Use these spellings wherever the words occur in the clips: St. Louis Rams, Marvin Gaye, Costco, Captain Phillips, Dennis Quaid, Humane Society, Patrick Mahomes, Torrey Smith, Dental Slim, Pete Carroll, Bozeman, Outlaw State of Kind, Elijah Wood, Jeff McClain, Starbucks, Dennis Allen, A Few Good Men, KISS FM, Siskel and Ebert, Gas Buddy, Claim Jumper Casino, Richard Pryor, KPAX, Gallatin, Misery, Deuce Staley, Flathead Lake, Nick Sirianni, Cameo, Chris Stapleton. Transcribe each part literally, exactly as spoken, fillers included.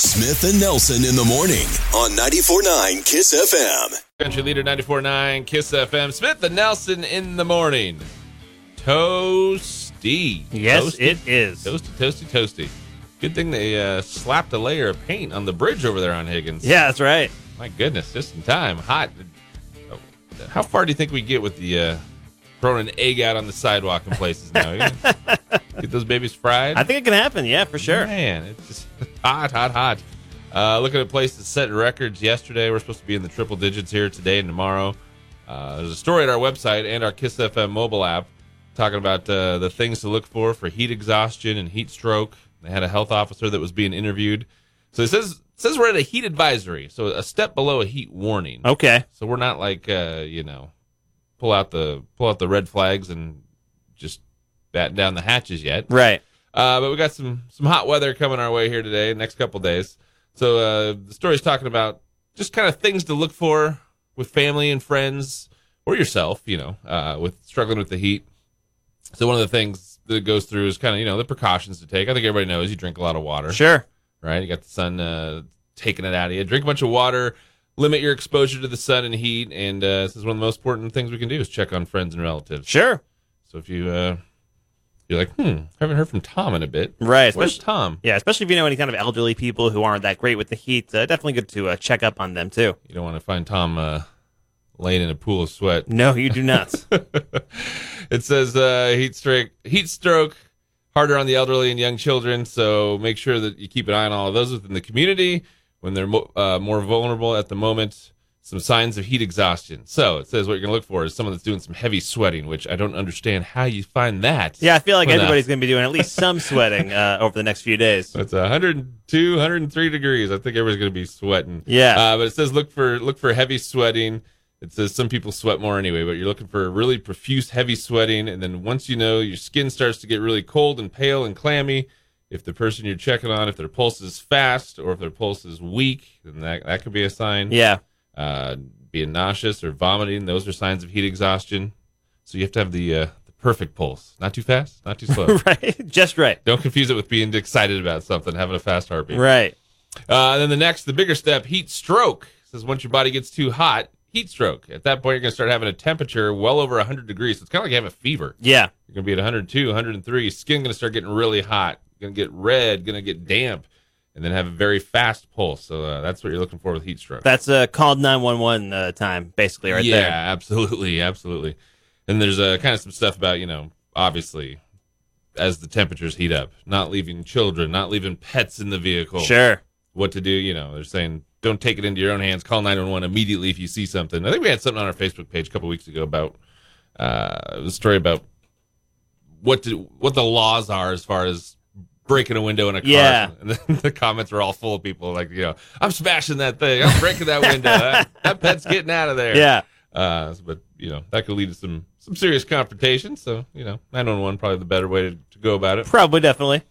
Smith and Nelson in the morning on ninety-four point nine KISS F M. Country Leader ninety-four point nine KISS F M. Smith and Nelson in the morning. Toasty. Yes, toasty. It is. Toasty, toasty, toasty. Good thing they uh, slapped a layer of paint on the bridge over there on Higgins. Yeah, that's right. My goodness, just in time. Hot. How far do you think we get with the uh, throwing an egg out on the sidewalk in places now? Get those babies fried? I think it can happen, yeah, for sure. Man, it's just hot, hot, hot. Uh, looking at places setting records yesterday. We're supposed to be in the triple digits here today and tomorrow. Uh, there's a story at our website and our KISS F M mobile app talking about uh, the things to look for for heat exhaustion and heat stroke. They had a health officer that was being interviewed. So it says it says we're at a heat advisory, so a step below a heat warning. Okay. So we're not like, uh, you know, pull out the pull out the red flags and just batten down the hatches yet. Right. Uh, but we got some, some hot weather coming our way here today, next couple days. So uh, the story's talking about just kind of things to look for with family and friends or yourself, you know, uh, with struggling with the heat. So one of the things that it goes through is kind of, you know, the precautions to take. I think everybody knows you drink a lot of water. Sure. Right? You got the sun uh, taking it out of you. Drink a bunch of water. Limit your exposure to the sun and heat. And uh, this is one of the most important things we can do is check on friends and relatives. Sure. So if you... Uh, You're like, hmm, haven't heard from Tom in a bit. Right. Where's Tom? Yeah, especially if you know any kind of elderly people who aren't that great with the heat. Uh, definitely good to uh, check up on them, too. You don't want to find Tom uh, laying in a pool of sweat. No, you do not. It says uh, heat stroke, heat stroke, harder on the elderly and young children. So make sure that you keep an eye on all of those within the community when they're mo- uh, more vulnerable at the moment. Some signs of heat exhaustion. So it says what you're going to look for is someone that's doing some heavy sweating, which I don't understand how you find that. Yeah, I feel like everybody's going to be doing at least some sweating uh, over the next few days. It's one oh two, one oh three degrees. I think everybody's going to be sweating. Yeah. Uh, but it says look for look for heavy sweating. It says some people sweat more anyway, but you're looking for really profuse heavy sweating. And then once you know your skin starts to get really cold and pale and clammy, if the person you're checking on, if their pulse is fast or if their pulse is weak, then that, that could be a sign. Yeah. Uh, being nauseous or vomiting, those are signs of heat exhaustion. So you have to have the uh, the perfect pulse. Not too fast, not too slow. Right, just right. Don't confuse it with being excited about something, having a fast heartbeat. Right. Uh, and then the next, the bigger step, heat stroke. It says once your body gets too hot, heat stroke. At that point, you're going to start having a temperature well over one hundred degrees. So it's kind of like having a fever. Yeah. You're going to be at one oh two, one oh three. Skin going to start getting really hot. Going to get red, going to get damp. And then have a very fast pulse. So uh, that's what you're looking for with heat stroke. That's uh, called nine one one uh, time, basically, right yeah, there. Yeah, absolutely, absolutely. And there's uh, kind of some stuff about, you know, obviously, as the temperatures heat up, not leaving children, not leaving pets in the vehicle. Sure. What to do, you know, they're saying, don't take it into your own hands. Call nine one one immediately if you see something. I think we had something on our Facebook page a couple weeks ago about uh, a story about what to, what the laws are as far as breaking a window in a car. Yeah. And the, the comments were all full of people like, you know, I'm smashing that thing. I'm breaking that window. That, that pet's getting out of there. Yeah. Uh, but, you know, that could lead to some, some serious confrontations. So, you know, nine one one probably the better way to, to go about it. Probably, definitely.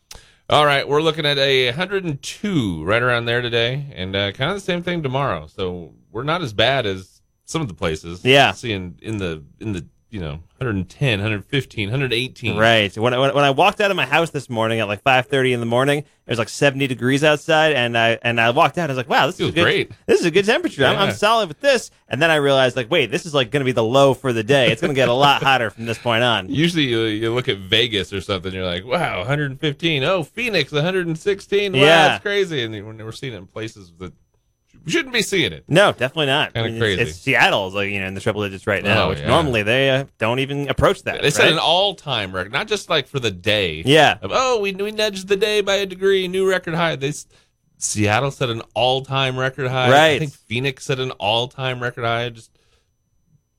All right. We're looking at a one oh two right around there today and uh, kind of the same thing tomorrow. So we're not as bad as some of the places. Yeah. Seeing in the, in the, you know, one ten, one fifteen, one eighteen. Right. When I, when I walked out of my house this morning at like five thirty in the morning, it was like seventy degrees outside, and I and I walked out and I was like, wow, this is good, great. This is a good temperature. Yeah. I'm, I'm solid with this. And then I realized, like, wait, this is like going to be the low for the day. It's going to get a lot hotter from this point on. Usually you, you look at Vegas or something, you're like, wow, one fifteen. Oh, Phoenix, one sixteen. Wow, yeah. That's crazy. And we're seeing it in places that we shouldn't be seeing it. No, definitely not. Kind of I mean, crazy. It's, it's Seattle's, like, you know, in the triple digits right now, oh, which yeah. normally they uh, don't even approach that. They right? set an all-time record, not just like for the day. Yeah. Of, oh, we we nudged the day by a degree, new record high. They Seattle set an all-time record high. Right. I think Phoenix set an all-time record high. Just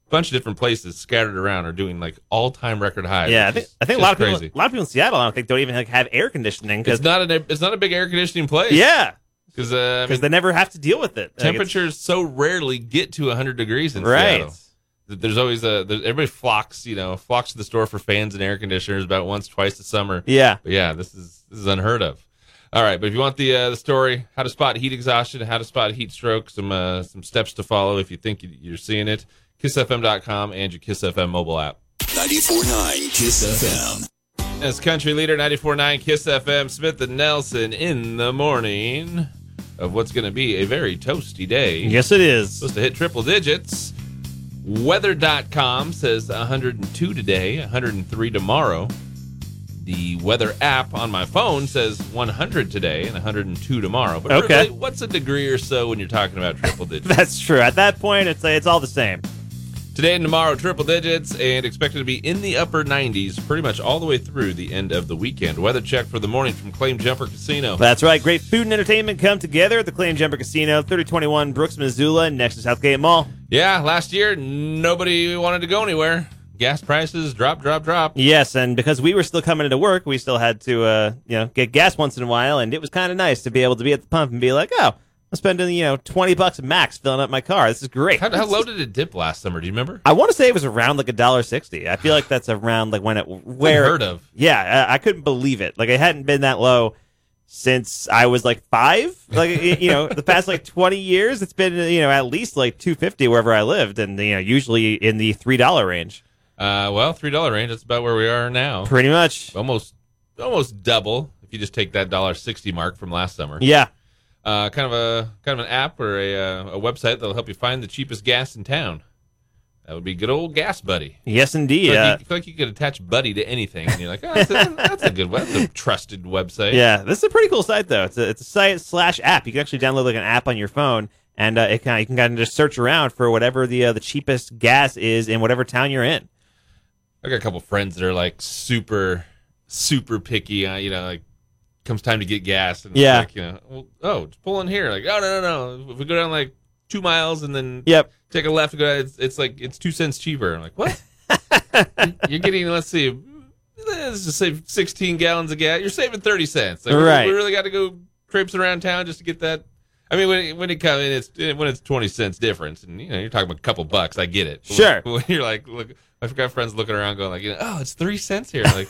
a bunch of different places scattered around are doing like all-time record highs. Yeah, I think, is, I think a lot of people, crazy. a lot of people in Seattle, I don't think, don't even like, have air conditioning. Cause, it's not an it's not a big air conditioning place. Yeah. Because uh, I mean, they never have to deal with it. Temperatures like so rarely get to one hundred degrees in right. Seattle. There's always a there's, everybody flocks, you know, flocks to the store for fans and air conditioners about once, twice a summer. Yeah, but yeah, this is this is unheard of. All right, but if you want the uh, the story, how to spot heat exhaustion, how to spot heat stroke, some uh, some steps to follow if you think you're seeing it. Kiss F M dot com and your Kiss F M mobile app. ninety-four point nine Kiss F M. As Country Leader ninety-four point nine Kiss F M. Smith and Nelson in the morning. of what's going to be a very toasty day. Yes, it is. Supposed to hit triple digits. Weather dot com says one hundred two today, one hundred three tomorrow. The weather app on my phone says one hundred today and one hundred two tomorrow. But okay. Really, what's a degree or so when you're talking about triple digits? That's true. At that point, it's it's all the same. Today and tomorrow, triple digits, and expected to be in the upper nineties pretty much all the way through the end of the weekend. Weather check for the morning from Claim Jumper Casino. That's right. Great food and entertainment come together at the Claim Jumper Casino, thirty twenty-one Brooks, Missoula, next to Southgate Mall. Yeah, last year, nobody wanted to go anywhere. Gas prices drop, drop, drop. Yes, and because we were still coming into work, we still had to uh, you know, get gas once in a while, and it was kind of nice to be able to be at the pump and be like, oh, I'm spending, you know, twenty bucks max filling up my car. This is great. How, how low did it dip last summer? Do you remember? I want to say it was around like one dollar sixty. I feel like that's around like when it... where unheard of. Yeah, I, I couldn't believe it. Like, it hadn't been that low since I was like five. Like, you know, the past like twenty years, it's been, you know, at least like two fifty wherever I lived. And, you know, usually in the three dollar range. Uh, well, three dollar range, that's about where we are now. Pretty much. Almost, almost double if you just take that one dollar sixty mark from last summer. Yeah. Uh, kind of a kind of an app or a, uh, a website that'll help you find the cheapest gas in town. That would be good old Gas Buddy. Yes, indeed. I feel like, uh, you, I feel like you could attach Buddy to anything, and you're like, oh, that's a, that's a good, that's a trusted website. Yeah, this is a pretty cool site though. It's a it's a site slash app. You can actually download like an app on your phone, and uh, it kind you can kind of just search around for whatever the uh, the cheapest gas is in whatever town you're in. I got a couple friends that are like super super picky. Uh, you know, like. Comes time to get gas, and yeah, like, you know, well, oh, just pull in here. Like, oh no, no, no. If we go down like two miles and then yep. take a left, go down, it's it's like it's two cents cheaper. I'm like, what? You're getting, let's see, let's just say sixteen gallons of gas. You're saving thirty cents. Like, right. We, we really got to go traipse around town just to get that. I mean, when when it comes, it's when it's twenty cents difference, and you know, you're talking about a couple bucks. I get it. But sure. When, when you're like, look, I've got friends looking around, going like, you know, oh, it's three cents here. Like.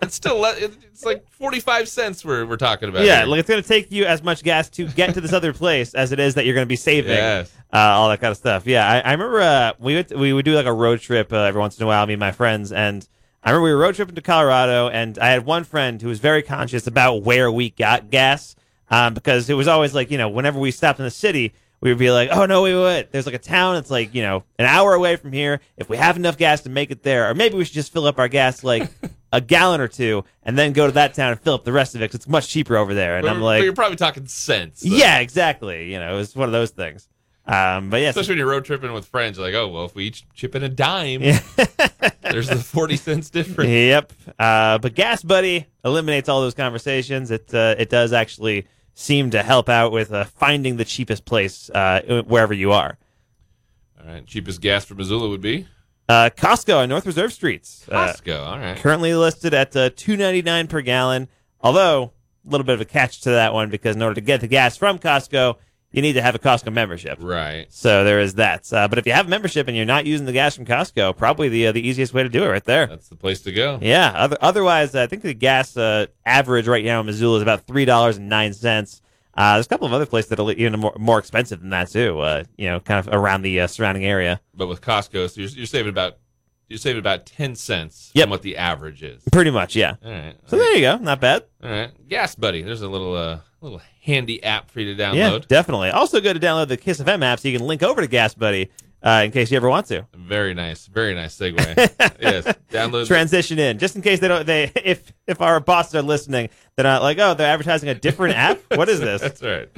It's still it's like forty-five cents we're we're talking about. Yeah, here. Like it's going to take you as much gas to get to this other place as it is that you're going to be saving. Yes. Uh, all that kind of stuff. Yeah, I, I remember uh, we would we would do like a road trip uh, every once in a while, me and my friends, and I remember we were road tripping to Colorado, and I had one friend who was very conscious about where we got gas um, because it was always like, you know, whenever we stopped in the city, we would be like, oh, no, wait, wait, there's like a town that's like, you know, an hour away from here. If we have enough gas to make it there, or maybe we should just fill up our gas like a gallon or two and then go to that town and fill up the rest of it because it's much cheaper over there. And but I'm like... But you're probably talking cents. So. Yeah, exactly. You know, it was one of those things. Um, but yeah, especially so, when you're road tripping with friends, you're like, oh, well, if we each chip in a dime, yeah. There's the forty cents difference. Yep. Uh, but Gas Buddy eliminates all those conversations. It, uh, it does actually... seem to help out with uh, finding the cheapest place uh, wherever you are. All right. Cheapest gas for Missoula would be? Uh, Costco on North Reserve Streets. Costco, uh, all right. Currently listed at uh, two ninety-nine per gallon, although a little bit of a catch to that one because in order to get the gas from Costco, you need to have a Costco membership. Right. So there is that. Uh, but if you have a membership and you're not using the gas from Costco, probably the uh, the easiest way to do it right there. That's the place to go. Yeah. Other, otherwise, I think the gas uh, average right now in Missoula is about three dollars and nine cents. Uh, there's a couple of other places that are even more, more expensive than that, too, uh, you know, kind of around the uh, surrounding area. But with Costco, so you're, you're saving about you're saving about ten cents yep. from what the average is. Pretty much, yeah. All right. So all there right. you go. Not bad. All right. Gas Buddy. There's a little... Uh, little handy app for you to download. Yeah, definitely. Also go to download the KISS F M app so you can link over to Gas Buddy uh, in case you ever want to. Very nice. Very nice segue. Yes. Download. Transition the- in. Just in case they don't, they if if our bosses are listening, they're not like, oh, they're advertising a different app? What is this? That's right.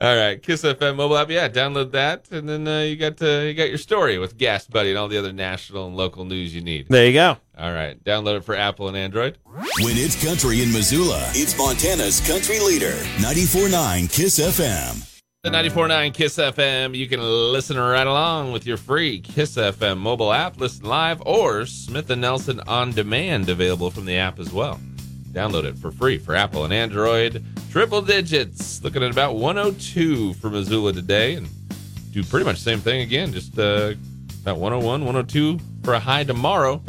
All right. KISS F M mobile app. Yeah, download that. And then uh, you got to, you got your story with Gas Buddy and all the other national and local news you need. There you go. All right. Download it for Apple and Android. When it's country in Missoula, it's Montana's country leader. ninety-four point nine KISS F M. The ninety-four point nine KISS F M. You can listen right along with your free KISS F M mobile app. Listen live or Smith and Nelson on demand available from the app as well. Download it for free for Apple and Android. Triple digits. Looking at about one oh two for Missoula today. And do pretty much the same thing again. Just uh, about one oh one, one oh two for a high tomorrow.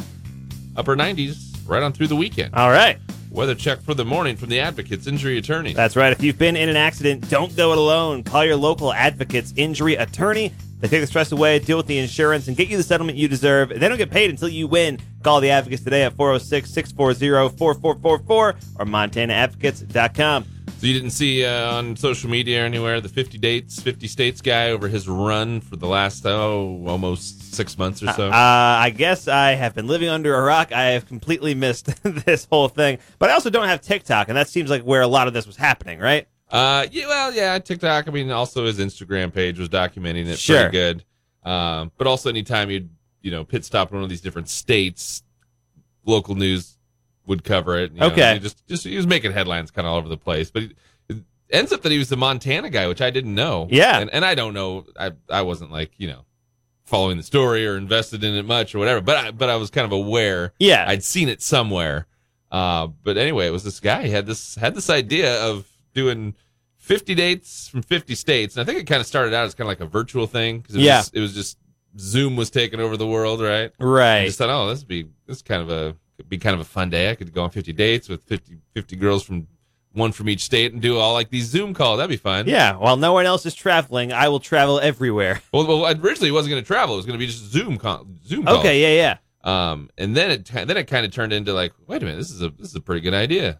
Upper nineties, right on through the weekend. All right. Weather check for the morning from the Advocates Injury Attorney. That's right. If you've been in an accident, don't go it alone. Call your local Advocates Injury Attorney. They take the stress away, deal with the insurance, and get you the settlement you deserve. They don't get paid until you win. Call the Advocates today at four oh six, six four zero, four four four four or Montana Advocates dot com. So you didn't see uh, on social media or anywhere the fifty dates, fifty states guy over his run for the last, oh, almost six months or so? Uh, I guess I have been living under a rock. I have completely missed this whole thing. But I also don't have TikTok, and that seems like where a lot of this was happening, right? Uh, yeah, well, yeah, TikTok. I mean, also his Instagram page was documenting it sure. pretty good. Um, but also anytime you'd, you know, pit stop in one of these different states, local news would cover it. You know, okay. He just, just, he was making headlines kind of all over the place. But he, it ends up that he was the Montana guy, which I didn't know. Yeah. And, and I don't know. I, I wasn't like, you know, following the story or invested in it much or whatever. But I, but I was kind of aware. Yeah. I'd seen it somewhere. Uh, but anyway, it was this guy. He had this, had this idea of doing fifty dates from fifty states. And I think it kind of started out as kind of like a virtual thing. Cause it yeah. Was, it was just Zoom was taking over the world, right? Right. I just thought, oh, this would be, this kind of a, it'd be kind of a fun day. I could go on fifty dates with fifty girls from one from each state and do all like these Zoom calls. That'd be fun. Yeah. While no one else is traveling, I will travel everywhere. Well, well originally it wasn't going to travel. It was going to be just Zoom call, Zoom calls. Okay. Yeah. Yeah. Um, and then it, then it kind of turned into like, wait a minute, this is a, this is a pretty good idea.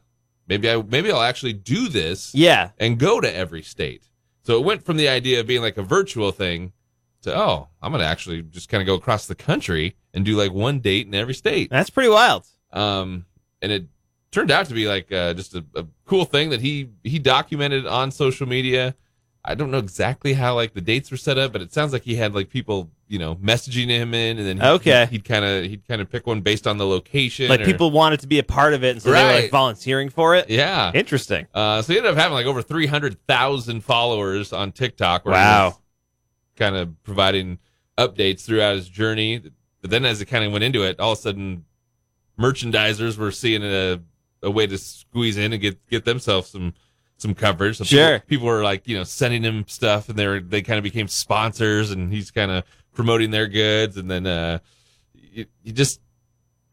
Maybe I, maybe I'll actually do this. Yeah. And go to every state. So it went from the idea of being like a virtual thing to, oh, I'm going to actually just kind of go across the country and do like one date in every state. That's pretty wild. Um, and it turned out to be like uh, just a, a cool thing that he, he documented on social media. I don't know exactly how like the dates were set up, but it sounds like he had like people, you know, messaging him in, and then he, okay. he'd kind of he'd kind of pick one based on the location. Like or, people wanted to be a part of it, and so right. they were like volunteering for it. Yeah, interesting. Uh, so he ended up having like over three hundred thousand followers on TikTok. Where wow. Kind of providing updates throughout his journey, but then as it kind of went into it, all of a sudden, merchandisers were seeing a a way to squeeze in and get, get themselves some some coverage. So sure, people, people were like you know sending him stuff, and they were, they kind of became sponsors, and he's kind of promoting their goods, and then uh, you, you just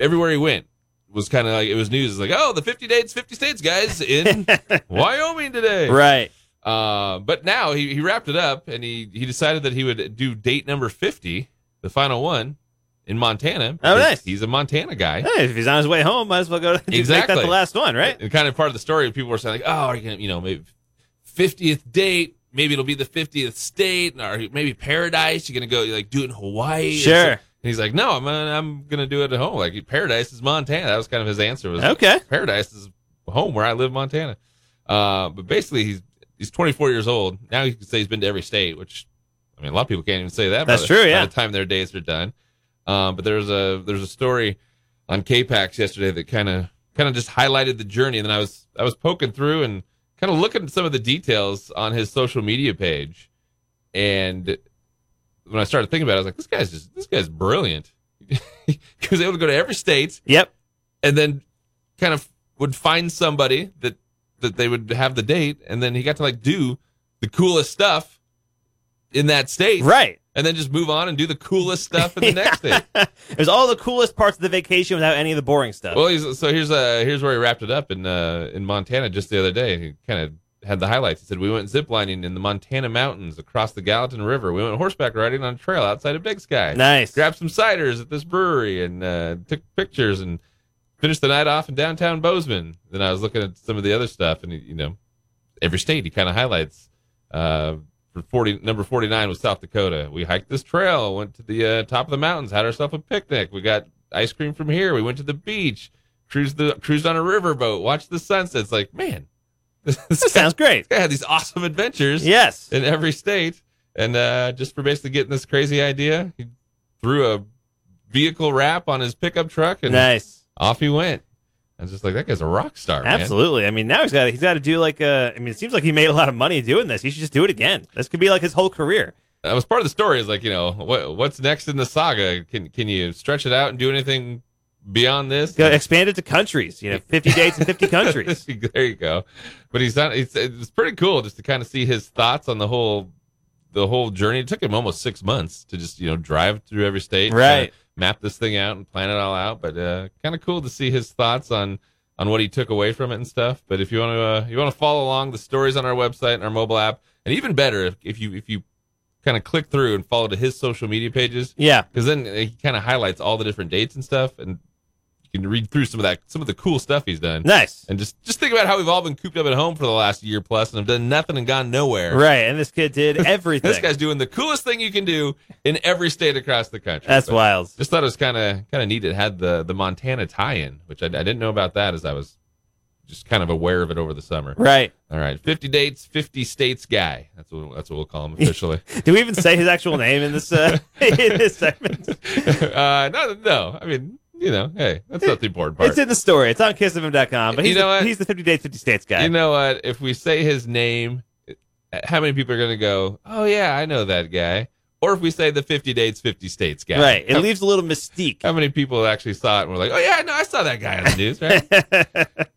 everywhere he went was kind of like it was news. It's like oh, the fifty dates, fifty states guys in Wyoming today, right? Uh, but now he, he wrapped it up, and he, he decided that he would do date number fifty, the final one, in Montana. Oh, nice. He's a Montana guy. Hey, if he's on his way home, might as well go to exactly. make that the last one, right? And kind of part of the story, people were saying, like, oh, are you gonna, you know, maybe fiftieth date, maybe it'll be the fiftieth state, or maybe paradise, you're going to go like do it in Hawaii. Sure. And he's like, no, I'm gonna, I'm going to do it at home. Like, paradise is Montana. That was kind of his answer. Was, okay. Paradise is home where I live, Montana. Uh, but basically, he's He's twenty-four years old. Now you can say he's been to every state, which, I mean, a lot of people can't even say that. That's by the, true, yeah. By the time their days are done. Um, but there's a there's a story on K PAX yesterday that kind of kind of just highlighted the journey. And then I was I was poking through and kind of looking at some of the details on his social media page. And when I started thinking about it, I was like, this guy's just this guy's brilliant because able to go to every state. Yep. And then kind of would find somebody that. that they would have the date, and then he got to like do the coolest stuff in that state. Right. And then just move on and do the coolest stuff in the next state. It was all the coolest parts of the vacation without any of the boring stuff. Well, he's, so here's uh, here's where he wrapped it up in uh, in Montana just the other day. He kind of had the highlights. He said, we went ziplining in the Montana mountains across the Gallatin River. We went horseback riding on a trail outside of Big Sky. Nice. Grabbed some ciders at this brewery and uh, took pictures and finished the night off in downtown Bozeman. Then I was looking at some of the other stuff, and you know, every state he kind of highlights. Uh, for forty, number forty-nine was South Dakota. We hiked this trail, went to the uh, top of the mountains, had ourselves a picnic. We got ice cream from here. We went to the beach, cruised the cruised on a riverboat, watched the sunset. It's like, man, this, this, this guy, sounds great. This guy had these awesome adventures. Yes, in every state, and uh, just for basically getting this crazy idea, he threw a vehicle wrap on his pickup truck and nice. Off he went. I was just like, that guy's a rock star, man. Absolutely. I mean, now he's got he's got to do like a. I mean, it seems like he made a lot of money doing this. He should just do it again. This could be like his whole career. That was part of the story. Is like, you know, what what's next in the saga? Can can you stretch it out and do anything beyond this? Expand it to countries. You know, fifty dates in fifty countries. There you go. But he's not. It's it's pretty cool just to kind of see his thoughts on the whole the whole journey. It took him almost six months to just you know drive through every state. Right. Map this thing out and plan it all out, but uh, kind of cool to see his thoughts on, on what he took away from it and stuff. But if you want to uh, you want to follow along, the story's on our website and our mobile app, and even better if, if you if you kind of click through and follow to his social media pages. Yeah, because then he kind of highlights all the different dates and stuff, and you can read through some of that, some of the cool stuff he's done. Nice. And just, just think about how we've all been cooped up at home for the last year plus and have done nothing and gone nowhere. Right. And this kid did everything. This guy's doing the coolest thing you can do in every state across the country. That's but wild. Just thought it was kind of kind of neat. It had the, the Montana tie-in, which I, I didn't know about that as I was just kind of aware of it over the summer. Right. All right. fifty dates, fifty states guy. That's what that's what we'll call him officially. Do we even say his actual name in this uh, in this segment? Uh, no, no. I mean, you know, hey, that's not the important part. It's in the story. It's on kiss f m dot com. But he's, you know, the, he's the fifty dates, fifty states guy. You know what? If we say his name, how many people are going to go, oh, yeah, I know that guy? Or if we say the fifty dates, fifty states guy. Right. It how, leaves a little mystique. How many people actually saw it and were like, oh, yeah, no, I saw that guy on the news, right?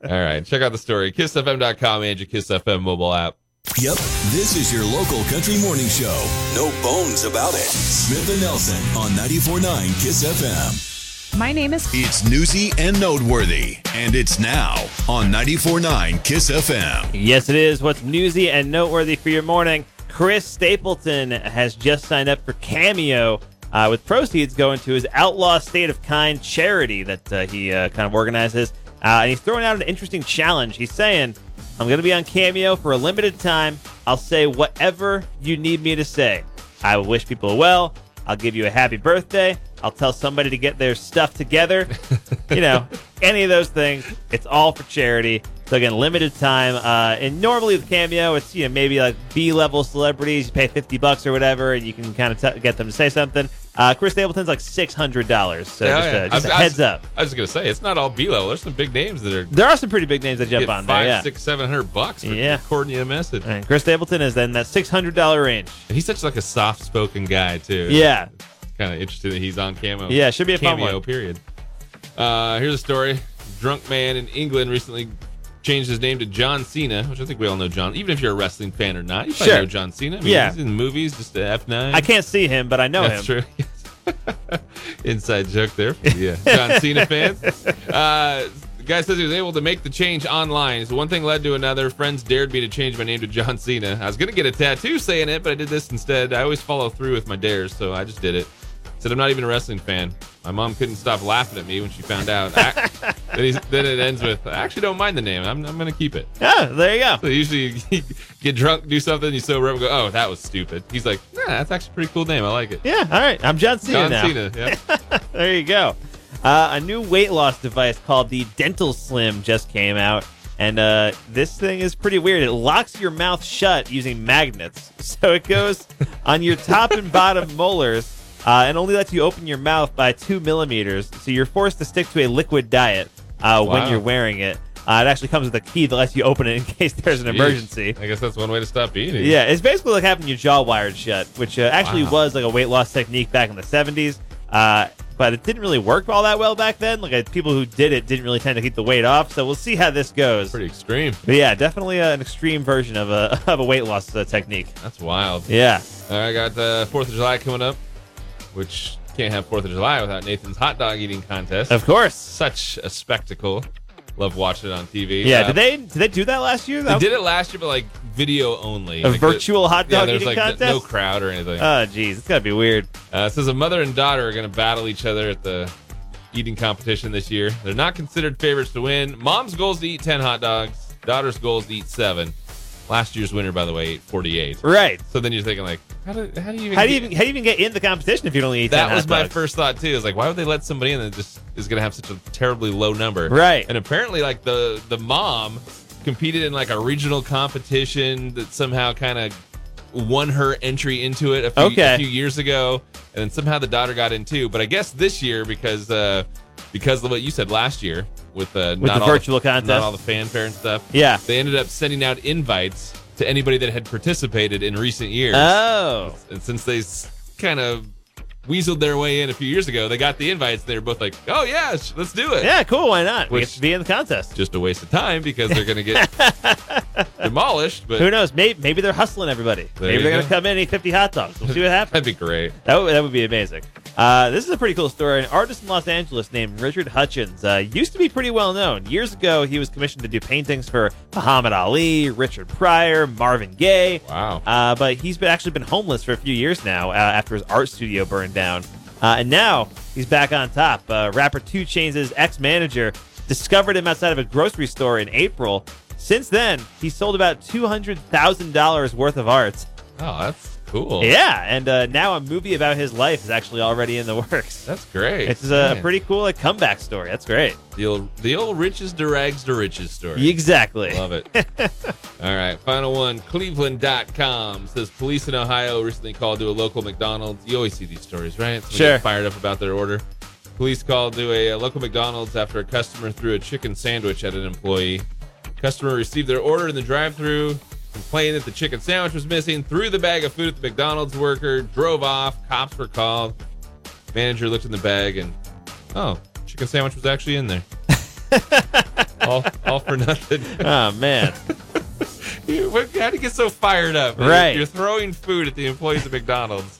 All right. Check out the story. kiss f m dot com and your Kiss F M mobile app. Yep. This is your local country morning show. No bones about it. Smith and Nelson on ninety-four point nine Kiss F M. My name is... It's newsy and noteworthy. And it's now on ninety-four point nine Kiss F M. Yes, it is. What's newsy and noteworthy for your morning? Chris Stapleton has just signed up for Cameo, uh, with proceeds going to his Outlaw State of Kind charity that uh, he uh, kind of organizes. Uh, and he's throwing out an interesting challenge. He's saying, I'm going to be on Cameo for a limited time. I'll say whatever you need me to say. I will wish people well. I'll give you a happy birthday. I'll tell somebody to get their stuff together. You know, any of those things. It's all for charity. So, again, limited time. Uh, and normally with Cameo, it's, you know, maybe like B-level celebrities. You pay fifty bucks or whatever, and you can kind of t- get them to say something. Uh, Chris Stapleton's like six hundred dollars. So, yeah, just, yeah. Uh, just I, a heads I, up. I was going to say, it's not all B-level. There's some big names that are... There are some pretty big names that jump on five, there, yeah. six, seven hundred bucks for yeah. recording you a message. And Chris Stapleton is in that six hundred dollars range. And he's such like a soft-spoken guy, too. Yeah. Kind of interesting that he's on Cameo. Yeah, it should be a Cameo, fun one. Period. Uh, here's a story. Drunk man in England recently... changed his name to John Cena, which I think we all know John. Even if you're a wrestling fan or not, you probably sure. know John Cena. I mean, yeah. He's in movies, just the F nine. I can't see him, but I know That's him. That's true. Inside joke there for the uh, John Cena fans. Uh, the guy says he was able to make the change online. So one thing led to another. Friends dared me to change my name to John Cena. I was going to get a tattoo saying it, but I did this instead. I always follow through with my dares, so I just did it. Said I'm not even a wrestling fan. My mom couldn't stop laughing at me when she found out. I, then, he's, then it ends with, I actually don't mind the name. I'm, I'm going to keep it. Oh, there you go. So usually you get drunk, do something, you sober up and go, oh, that was stupid. He's like, nah, that's actually a pretty cool name. I like it. Yeah, all right. I'm John Cena John now. John Cena, yeah. There you go. Uh, a new weight loss device called the Dental Slim just came out. And uh, this thing is pretty weird. It locks your mouth shut using magnets. So it goes on your top and bottom molars. Uh, and only lets you open your mouth by two millimeters, so you're forced to stick to a liquid diet uh, wow. when you're wearing it. Uh, it actually comes with a key that lets you open it in case there's an Jeez. emergency. I guess that's one way to stop eating. Yeah, it's basically like having your jaw wired shut, which uh, actually wow. was like a weight loss technique back in the seventies. Uh, but it didn't really work all that well back then. Like people who did it didn't really tend to keep the weight off. So we'll see how this goes. Pretty extreme. But yeah, definitely uh, an extreme version of a of a weight loss uh, technique. That's wild. Yeah. All right, I got the Fourth of July coming up. Which can't have Fourth of July without Nathan's hot dog eating contest. Of course, such a spectacle. Love watching it on T V. Yeah, um, did they did they do that last year? Though? They did it last year, but like video only. A like virtual the, hot dog yeah, eating like contest. No, no crowd or anything. Oh, geez, it's gotta be weird. Uh, it says a mother and daughter are gonna battle each other at the eating competition this year. They're not considered favorites to win. Mom's goal is to eat ten hot dogs. Daughter's goal is to eat seven. Last year's winner, by the way, ate forty-eight. Right. So then you're thinking, like, how do, how do you even how do you even, how do you even get in the competition if you don't eat that? That was my first thought too. Is like, why would they let somebody in that just is going to have such a terribly low number? Right. And apparently, like the the mom competed in like a regional competition that somehow kind of won her entry into it a few, okay. a few years ago, and then somehow the daughter got in too. But I guess this year because uh, because of what you said last year. With, uh, with not the all virtual the, contest. Not all the fanfare and stuff. Yeah. They ended up sending out invites to anybody that had participated in recent years. Oh. And since they kind of weaseled their way in a few years ago, they got the invites. They were both like, oh, yeah, let's do it. Yeah, cool. Why not? Which, we get to be in the contest. Just a waste of time because they're going to get demolished. But who knows? Maybe, maybe they're hustling everybody. Maybe they're going to come in and eat fifty hot dogs. We'll see what happens. That'd be great. That would, that would be amazing. Uh, this is a pretty cool story. An artist in Los Angeles named Richard Hutchins uh, used to be pretty well known. Years ago, he was commissioned to do paintings for Muhammad Ali, Richard Pryor, Marvin Gaye. Wow. Uh, but he's been, actually been homeless for a few years now uh, after his art studio burned down. Uh, and now he's back on top. Uh, rapper two Chainz's ex-manager discovered him outside of a grocery store in April. Since then, he sold about two hundred thousand dollars worth of art. Oh, that's cool. Yeah, and uh, now a movie about his life is actually already in the works. That's great. It's a Man. pretty cool like, comeback story. That's great. The old, the old riches to rags to riches story. Exactly. Love it. All right, final one. Cleveland dot com says police in Ohio recently called to a local McDonald's. You always see these stories, right? Somebody sure. fired up about their order. Police called to a, a local McDonald's after a customer threw a chicken sandwich at an employee. Customer received their order in the drive-thru, complained that the chicken sandwich was missing, threw the bag of food at the McDonald's worker, drove off, cops were called. Manager looked in the bag and, oh, chicken sandwich was actually in there. all, all for nothing. Oh, man. you, how'd you get so fired up? Man? Right. You're throwing food at the employees of McDonald's.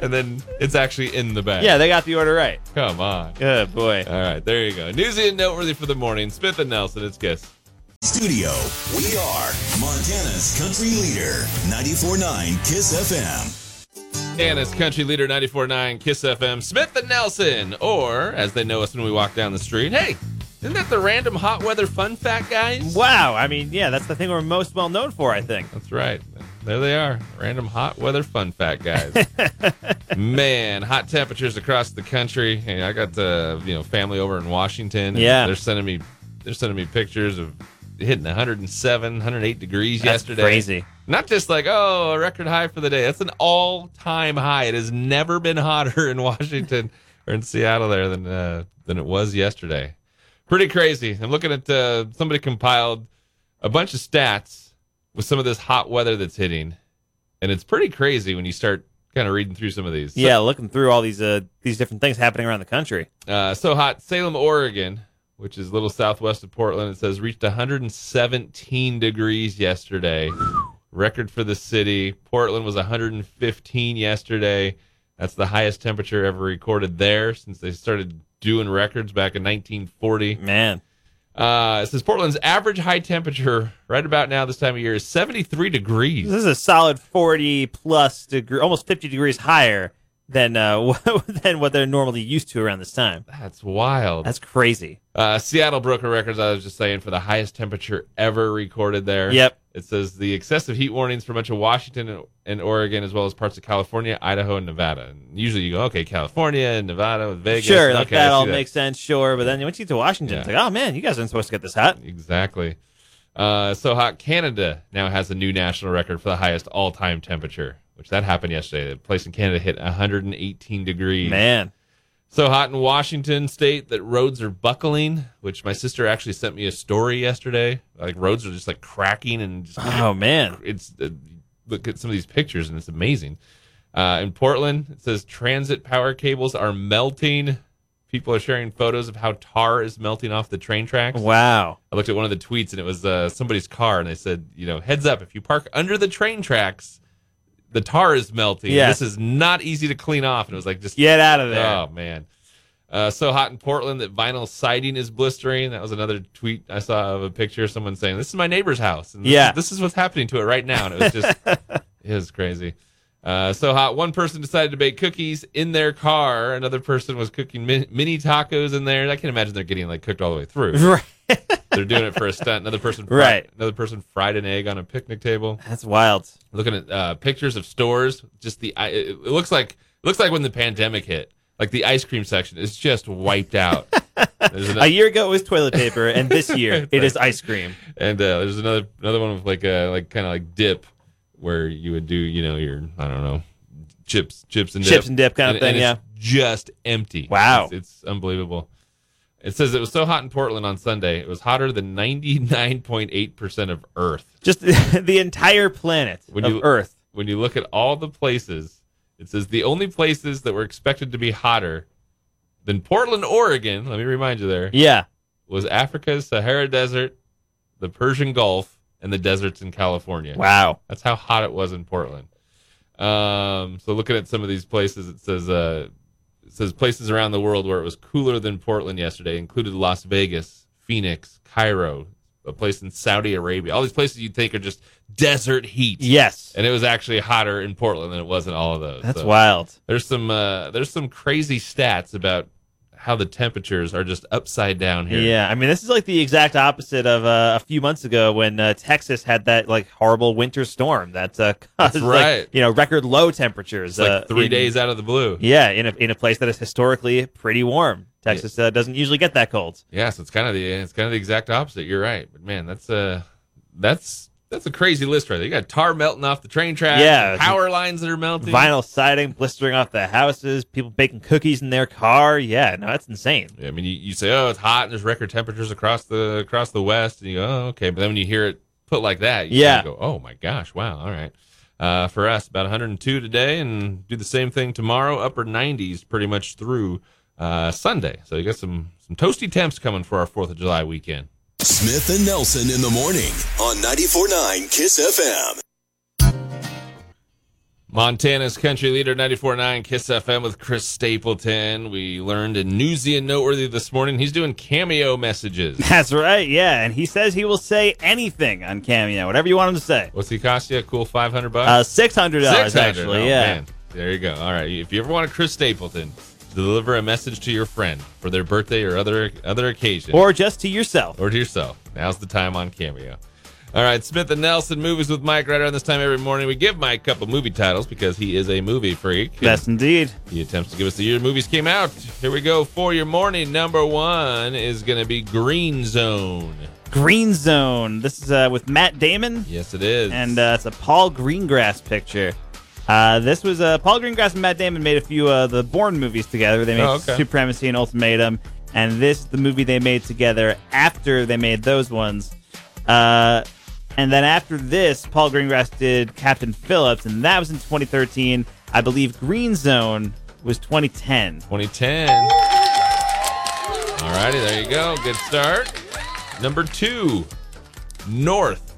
And then it's actually in the bag. Yeah, they got the order right. Come on. Good boy. All right, there you go. Newsy and noteworthy for the morning. Smith and Nelson, it's Kiss. Studio, we are Montana's Country Leader, ninety-four point nine KISS F M. Montana's Country Leader, ninety-four point nine KISS F M. Smith and Nelson, or as they know us when we walk down the street, hey, isn't that the random hot weather fun fact, guys? Wow, I mean, yeah, that's the thing we're most well known for, I think. That's right. There they are, random hot weather fun fact guys. Man, hot temperatures across the country. Hey, I got the uh, you know family over in Washington. Yeah, they're sending me they're sending me pictures of hitting one oh seven, one oh eight degrees That's yesterday. Crazy. Not just like oh a record high for the day. That's an all time high. It has never been hotter in Washington or in Seattle there than uh, than it was yesterday. Pretty crazy. I'm looking at uh, somebody compiled a bunch of stats with some of this hot weather that's hitting. And it's pretty crazy when you start kind of reading through some of these. Yeah, so, looking through all these uh, these different things happening around the country. Uh, so hot. Salem, Oregon, which is a little southwest of Portland, it says reached one hundred seventeen degrees yesterday. Record for the city. Portland was one hundred fifteen yesterday. That's the highest temperature ever recorded there since they started doing records back in nineteen forty. Man. Uh, it says Portland's average high temperature right about now this time of year is seventy-three degrees. This is a solid forty plus degree, almost fifty degrees higher than uh, than what they're normally used to around this time. That's wild. That's crazy. Uh, Seattle broke a record, I was just saying, for the highest temperature ever recorded there. Yep. It says the excessive heat warnings for much of Washington and, and Oregon, as well as parts of California, Idaho, and Nevada. And usually you go, okay, California and Nevada, Vegas. Sure, like okay, that all that. makes sense, sure. But then once you get to Washington, yeah. it's like, oh, man, you guys aren't supposed to get this hot. Exactly. Uh, so hot. Canada now has a new national record for the highest all-time temperature, which that happened yesterday. The place in Canada hit one hundred eighteen degrees. Man. So hot in Washington state that roads are buckling, which my sister actually sent me a story yesterday. Like roads are just like cracking and just, oh man, it's uh, look at some of these pictures and it's amazing. Uh, in Portland, it says transit power cables are melting. People are sharing photos of how tar is melting off the train tracks. Wow. I looked at one of the tweets and it was uh, somebody's car and they said, you know, heads up, if you park under the train tracks, the tar is melting. Yeah. This is not easy to clean off. And it was like, just get out of there. Oh, man. Uh, so hot in Portland that vinyl siding is blistering. That was another tweet I saw of a picture of someone saying, this is my neighbor's house. And this, yeah. is, this is what's happening to it right now. And it was just, it was crazy. Uh, so hot. One person decided to bake cookies in their car. Another person was cooking min- mini tacos in there. I can't imagine they're getting like cooked all the way through. Right. They're doing it for a stunt. Another person, fried, right. Another person fried an egg on a picnic table. That's wild. Looking at uh, pictures of stores, just the it, it looks like it looks like when the pandemic hit, like the ice cream section is just wiped out. another, a year ago it was toilet paper, and this year it like, is ice cream. And uh, there's another another one with like a like kind of like dip, where you would do you know your I don't know chips chips and dip. chips and dip kind and, of thing. Yeah, it's just empty. Wow, it's, it's unbelievable. It says it was so hot in Portland on Sunday, it was hotter than ninety-nine point eight percent of Earth. Just the entire planet when of you, Earth. When you look at all the places, it says the only places that were expected to be hotter than Portland, Oregon, let me remind you there, yeah, was Africa's Sahara Desert, the Persian Gulf, and the deserts in California. Wow. That's how hot it was in Portland. Um, so looking at some of these places, it says... Uh, It says places around the world where it was cooler than Portland yesterday included Las Vegas, Phoenix, Cairo, a place in Saudi Arabia. All these places you'd think are just desert heat. Yes. And it was actually hotter in Portland than it was in all of those. That's so wild. There's some uh, there's some crazy stats about how the temperatures are just upside down here. Yeah, I mean, this is like the exact opposite of uh, a few months ago when uh, Texas had that like horrible winter storm that uh, caused right. like, you know, record low temperatures. It's uh, like three in, days out of the blue. Yeah, in a in a place that is historically pretty warm. Texas uh, doesn't usually get that cold. Yeah, so it's kind of the it's kind of the exact opposite. You're right, but man, that's uh that's. That's a crazy list right there. You got tar melting off the train tracks, yeah, power lines that are melting, vinyl siding blistering off the houses, people baking cookies in their car. Yeah, no, that's insane. Yeah, I mean, you, you say, oh, it's hot and there's record temperatures across the across the West, and you go, oh, okay. But then when you hear it put like that, you yeah. go, oh my gosh, wow, all right. Uh, for us, about one hundred two today, and do the same thing tomorrow. Upper nineties pretty much through uh, Sunday. So you got some some toasty temps coming for our Fourth of July weekend. Smith and Nelson in the morning on ninety-four point nine KISS F M. Montana's country leader, ninety-four point nine KISS F M with Chris Stapleton. We learned in Newsy and Noteworthy this morning, he's doing Cameo messages. That's right, yeah. And he says he will say anything on Cameo, whatever you want him to say. What's he cost you? A cool five hundred bucks? Uh, six hundred dollars, six hundred dollars actually, oh, yeah. Man. There you go. All right, if you ever want a Chris Stapleton, deliver a message to your friend for their birthday or other other occasion. Or just to yourself. Or to yourself. Now's the time on Cameo. All right, Smith and Nelson, Movies with Mike, right around this time every morning. We give Mike a couple movie titles because he is a movie freak. Yes, indeed. He attempts to give us the year movies came out. Here we go for your morning. Number one is going to be Green Zone. Green Zone. This is uh, with Matt Damon. Yes, it is. And uh, it's a Paul Greengrass picture. Uh, this was uh, Paul Greengrass and Matt Damon made a few of uh, the Bourne movies together. They made oh, okay. Supremacy and Ultimatum. And this is the movie they made together after they made those ones. Uh, and then after this, Paul Greengrass did Captain Phillips, and that was in twenty thirteen. I believe Green Zone was twenty ten. twenty ten. All righty, there you go. Good start. Number two, North.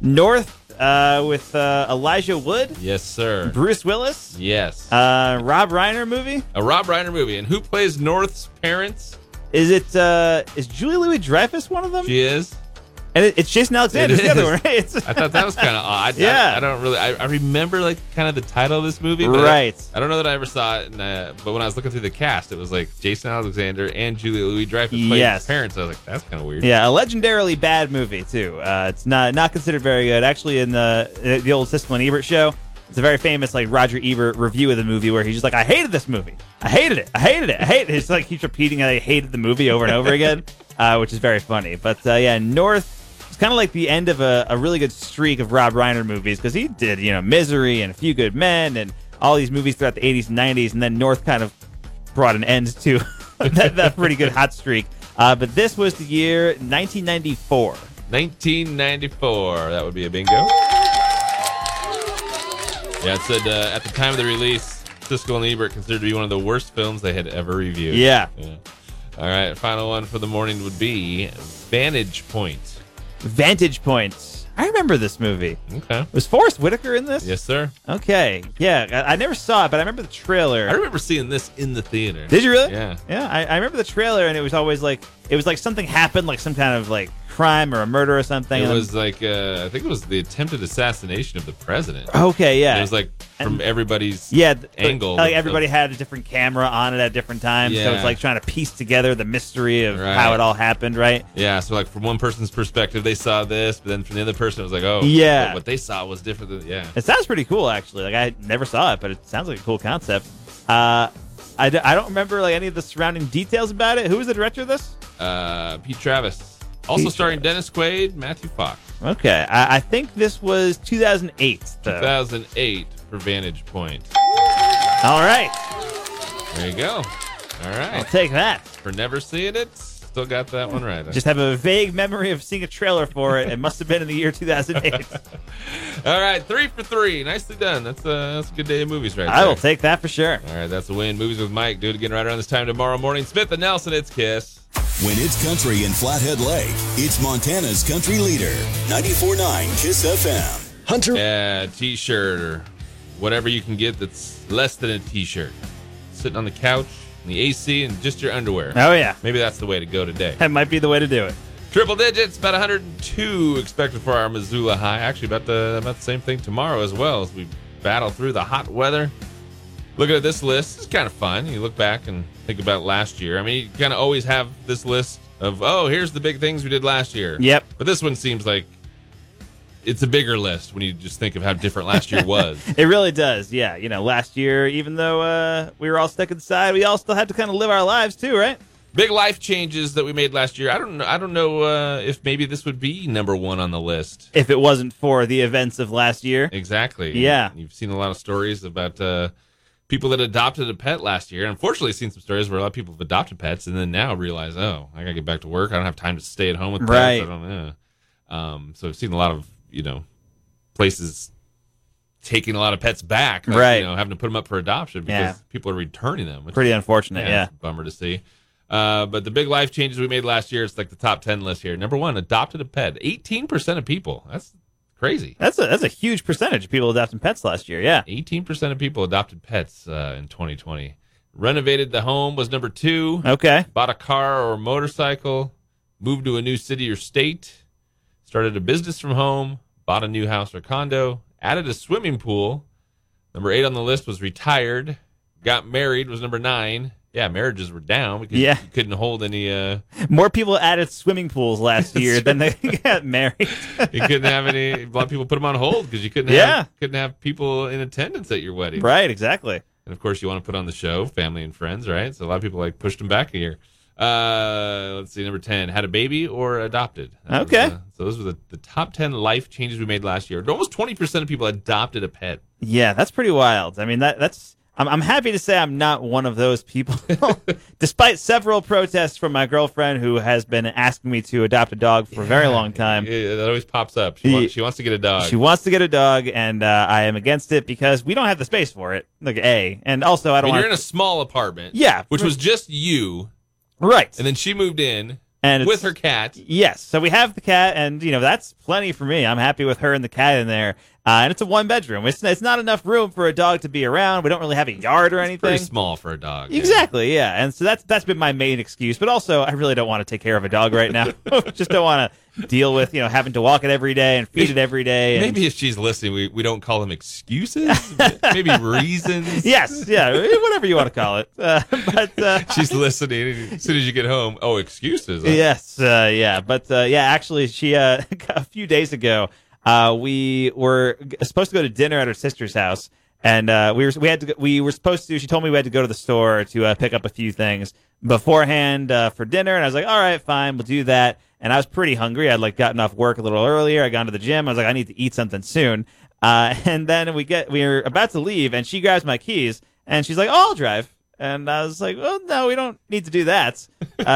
North. Uh, with uh, Elijah Wood. Yes, sir. Bruce Willis. Yes. Uh, Rob Reiner movie. A Rob Reiner movie. And who plays North's parents? Is it, uh, is Julie Louis-Dreyfus one of them? She is. And it, it's Jason Alexander's the other one, right? It's... I thought that was kind of odd. Yeah. I, I don't really, I, I remember like kind of the title of this movie. But right. I, I don't know that I ever saw it, and, uh, but when I was looking through the cast, it was like Jason Alexander and Julia Louis-Dreyfus playing yes. his parents. I was like, that's kind of weird. Yeah, a legendarily bad movie, too. Uh, it's not not considered very good. Actually, in the, the old Siskel and Ebert show, it's a very famous like Roger Ebert review of the movie where he's just like, I hated this movie. I hated it. I hated it. I hated it. It's like he's repeating I hated the movie over and over again, uh, which is very funny. But uh, yeah, North... kind of like the end of a, a really good streak of Rob Reiner movies, because he did, you know, Misery and A Few Good Men and all these movies throughout the eighties and nineties, and then North kind of brought an end to that, that pretty good hot streak. Uh, but this was the year nineteen ninety-four. nineteen ninety-four. That would be a bingo. Yeah, it said uh, at the time of the release, Siskel and Ebert considered to be one of the worst films they had ever reviewed. Yeah. yeah. All right, final one for the morning would be Vantage Point. Vantage Point. I remember this movie. Okay. Was Forrest Whitaker in this? Yes, sir. Okay. Yeah, I, I never saw it, but I remember the trailer. I remember seeing this in the theater. Did you really? Yeah. Yeah, I, I remember the trailer, and it was always like, it was like something happened, like some kind of like crime or a murder or something. It was like, uh, I think it was the attempted assassination of the president. Okay, yeah. It was like from and, everybody's yeah, th- angle. Like everybody so. had a different camera on it at different times, yeah. so it's like trying to piece together the mystery of right. how it all happened, right? Yeah, so like from one person's perspective, they saw this, but then from the other person, it was like, oh, yeah. what, what they saw was different than, yeah. It sounds pretty cool, actually. Like I never saw it, but it sounds like a cool concept. Uh, I, d- I don't remember like any of the surrounding details about it. Who was the director of this? Uh, Pete Travis. Also Pete starring Travis. Dennis Quaid, Matthew Fox. Okay, I, I think this was two thousand eight. Though. two thousand eight for Vantage Point. All right. There you go. All right. I'll take that. For never seeing it, still got that one right. Just have a vague memory of seeing a trailer for it. It must have been in the year two thousand eight. All right, three for three. Nicely done. That's a, that's a good day of movies right there. I will take that for sure. All right, that's a win. Movies with Mike. Do it again right around this time tomorrow morning. Smith and Nelson, it's KISS. When it's country in Flathead Lake, it's Montana's country leader, ninety-four point nine KISS F M. Hunter. Yeah, t-shirt or whatever you can get that's less than a t-shirt. Sitting on the couch, in the A C, and just your underwear. Oh, yeah. Maybe that's the way to go today. That might be the way to do it. Triple digits, about one hundred two expected for our Missoula high. Actually, about the about the same thing tomorrow as well as we battle through the hot weather. Looking at this list, it's kind of fun. You look back and think about last year. I mean, you kind of always have this list of, oh, here's the big things we did last year. Yep. But this one seems like it's a bigger list when you just think of how different last year was. It really does, yeah. You know, last year, even though uh, we were all stuck inside, we all still had to kind of live our lives too, right? Big life changes that we made last year. I don't know. I don't know uh, if maybe this would be number one on the list if it wasn't for the events of last year. Exactly. Yeah. You've seen a lot of stories about uh, people that adopted a pet last year. Unfortunately, I've seen some stories where a lot of people have adopted pets and then now realize, oh, I gotta get back to work. I don't have time to stay at home with pets. Right. I don't know. Um, so I've seen a lot of you know places taking a lot of pets back, like, right? You know, having to put them up for adoption because yeah. people are returning them. Which Pretty is, unfortunate. Yeah, yeah. It's a bummer to see. Uh, but the big life changes we made last year, it's like the top ten list here. Number one, adopted a pet. eighteen percent of people. That's crazy. That's a that's a huge percentage of people adopting pets last year, yeah. eighteen percent of people adopted pets uh, in twenty twenty. Renovated the home was number two. Okay. Bought a car or a motorcycle. Moved to a new city or state. Started a business from home. Bought a new house or condo. Added a swimming pool. Number eight on the list was retired. Got married was number nine. Yeah, marriages were down because yeah. you couldn't hold any... Uh... More people added swimming pools last year than they got married. You couldn't have any... A lot of people put them on hold because you couldn't, yeah. have, couldn't have people in attendance at your wedding. Right, exactly. And, of course, you want to put on the show, family and friends, right? So a lot of people like pushed them back a year. Uh, let's see, number ten, had a baby or adopted. That okay. Was, uh, so those were the, the top ten life changes we made last year. Almost twenty percent of people adopted a pet. Yeah, that's pretty wild. I mean, that that's... I'm happy to say I'm not one of those people, despite several protests from my girlfriend who has been asking me to adopt a dog for yeah, a very long time. It, it always pops up. She, he, wants, she wants to get a dog. She wants to get a dog, and uh, I am against it because we don't have the space for it, like A. And also, I don't I mean, want... You're in a small apartment, yeah, which was just you. Right. And then she moved in and with her cat. Yes. So we have the cat, and you know that's plenty for me. I'm happy with her and the cat in there. Uh, and it's a one-bedroom. It's it's not enough room for a dog to be around. We don't really have a yard or anything. It's pretty small for a dog. Exactly, yeah. yeah. And so that's that's been my main excuse. But also, I really don't want to take care of a dog right now. Just don't want to deal with you know having to walk it every day and feed it every day. And... Maybe if she's listening, we, we don't call them excuses. Maybe reasons. Yes, yeah, whatever you want to call it. Uh, but uh, she's listening. As soon as you get home, oh, excuses. Huh? Yes, uh, yeah. But uh, yeah, actually, she uh, a few days ago. Uh, we were supposed to go to dinner at her sister's house, and uh, we were we had to we were supposed to. She told me we had to go to the store to uh, pick up a few things beforehand uh, for dinner, and I was like, "All right, fine, we'll do that." And I was pretty hungry. I'd like gotten off work a little earlier. I got into the gym. I was like, "I need to eat something soon." Uh, and then we get we were about to leave, and she grabs my keys, and she's like, "Oh, I'll drive." And I was like, "Well, no, we don't need to do that. Uh, like,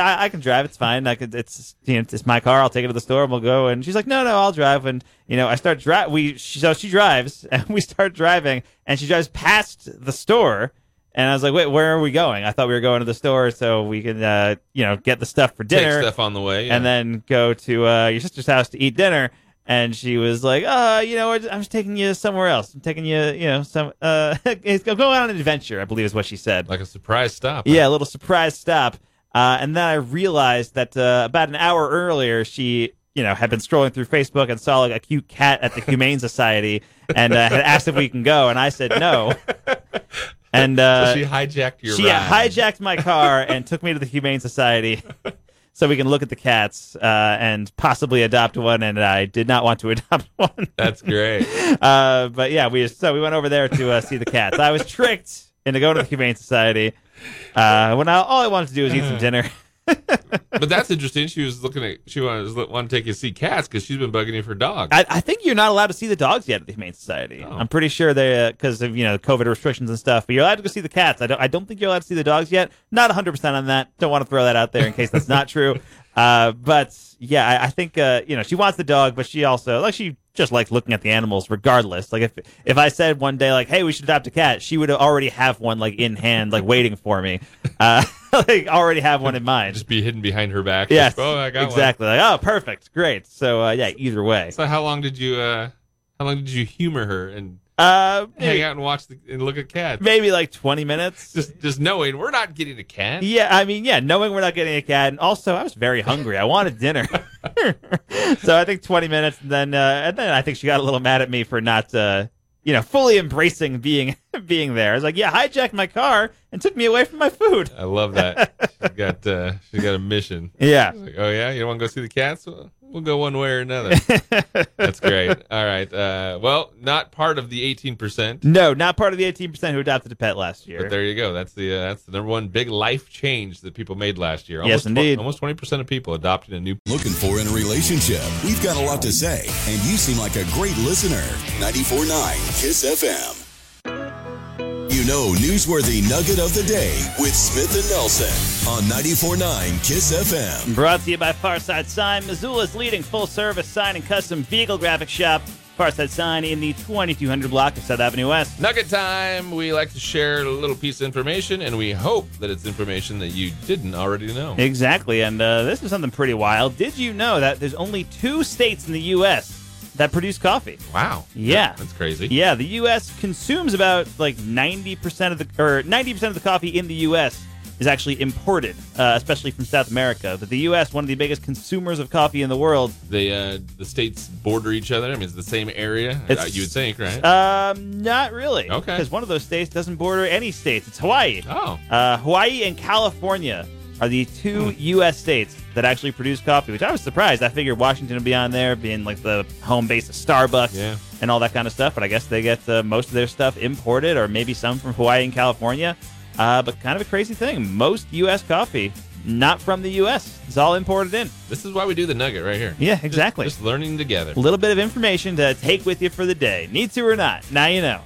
I, I can drive; it's fine. I could, it's, you know, it's my car. I'll take it to the store, and we'll go." And she's like, "No, no, I'll drive." And you know, I start drive. We she, so she drives, and we start driving, and she drives past the store. And I was like, "Wait, where are we going? I thought we were going to the store so we can, uh, you know, get the stuff for dinner, take stuff on the way, yeah. and then go to uh, your sister's house to eat dinner." And she was like, uh, you know, I'm just taking you somewhere else. I'm taking you, you know, some, uh, I'm going on an adventure, I believe is what she said. Like a surprise stop. Huh? Yeah, a little surprise stop. Uh, and then I realized that uh, about an hour earlier, she, you know, had been scrolling through Facebook and saw like a cute cat at the Humane Society and uh, had asked if we can go. And I said no. And uh, so she hijacked your She ride. hijacked my car and took me to the Humane Society. So we can look at the cats uh, and possibly adopt one, and I did not want to adopt one. That's great. uh, but yeah, we just, so we went over there to uh, see the cats. I was tricked into going to the Humane Society uh, when I, all I wanted to do was eat some dinner. But that's interesting. She was looking at she wanted, wanted to take you to see cats because she's been bugging you for dogs. I, I think you're not allowed to see the dogs yet at the Humane Society. Oh. I'm pretty sure they because uh, of you know COVID restrictions and stuff. But you're allowed to go see the cats. I don't. I don't think you're allowed to see the dogs yet. Not one hundred percent on that. Don't want to throw that out there in case that's not true. Uh, but yeah, I, I think uh, you know she wants the dog, but she also like she just likes looking at the animals regardless. Like if if I said one day like, hey, we should adopt a cat, she would already have one like in hand, like waiting for me. Uh, like already have one in mind. Just be hidden behind her back. Yes, like, oh, I got exactly. One. Like, oh, perfect, great. So uh, yeah, either way. So how long did you? Uh, How long did you humor her and uh, hang out and watch the, and look at cats? Maybe like twenty minutes. Just just knowing we're not getting a cat. Yeah, I mean, yeah, knowing we're not getting a cat. And also, I was very hungry. I wanted dinner. So I think twenty minutes, and then uh, and then I think she got a little mad at me for not, uh, you know, fully embracing being being there. I was like, yeah, hijacked my car and took me away from my food. I love that. She got uh, she got a mission. Yeah. Like, oh yeah, you want to go see the cats? We'll go one way or another. That's great. All right. Uh, well, not part of the eighteen percent. No, not part of the eighteen percent who adopted a pet last year. But there you go. That's the uh, that's the number one big life change that people made last year. Almost yes, indeed. Almost twenty percent of people adopted a new. Looking for in a relationship. We've got a lot to say, and you seem like a great listener. ninety-four point nine KISS F M. You know, newsworthy nugget of the day with Smith and Nelson on ninety-four point nine KISS F M. Brought to you by Farside Sign, Missoula's leading full-service sign and custom vehicle graphic shop. Farside Sign in the twenty-two hundred block of South Avenue West. Nugget time. We like to share a little piece of information, and we hope that it's information that you didn't already know. Exactly, and uh, this is something pretty wild. Did you know that there's only two states in the U S that produce coffee? Wow. Yeah. That's crazy. Yeah, the U S consumes about like ninety percent of the or ninety percent of the coffee in the U S is actually imported, uh, especially from South America. But the U S, one of the biggest consumers of coffee in the world. The uh, the states border each other. I mean, it's the same area, it's, you would think, right? Um, not really. Okay. Because one of those states doesn't border any states. It's Hawaii. Oh. Uh, Hawaii and California are the two U S states that actually produce coffee, which I was surprised. I figured Washington would be on there, being like the home base of Starbucks yeah. and all that kind of stuff. But I guess they get uh, most of their stuff imported, or maybe some from Hawaii and California. Uh, but kind of a crazy thing. Most U S coffee, not from the U S. It's all imported in. This is why we do the nugget right here. Yeah, exactly. Just, just learning together. A little bit of information to take with you for the day. Need to or not, now you know.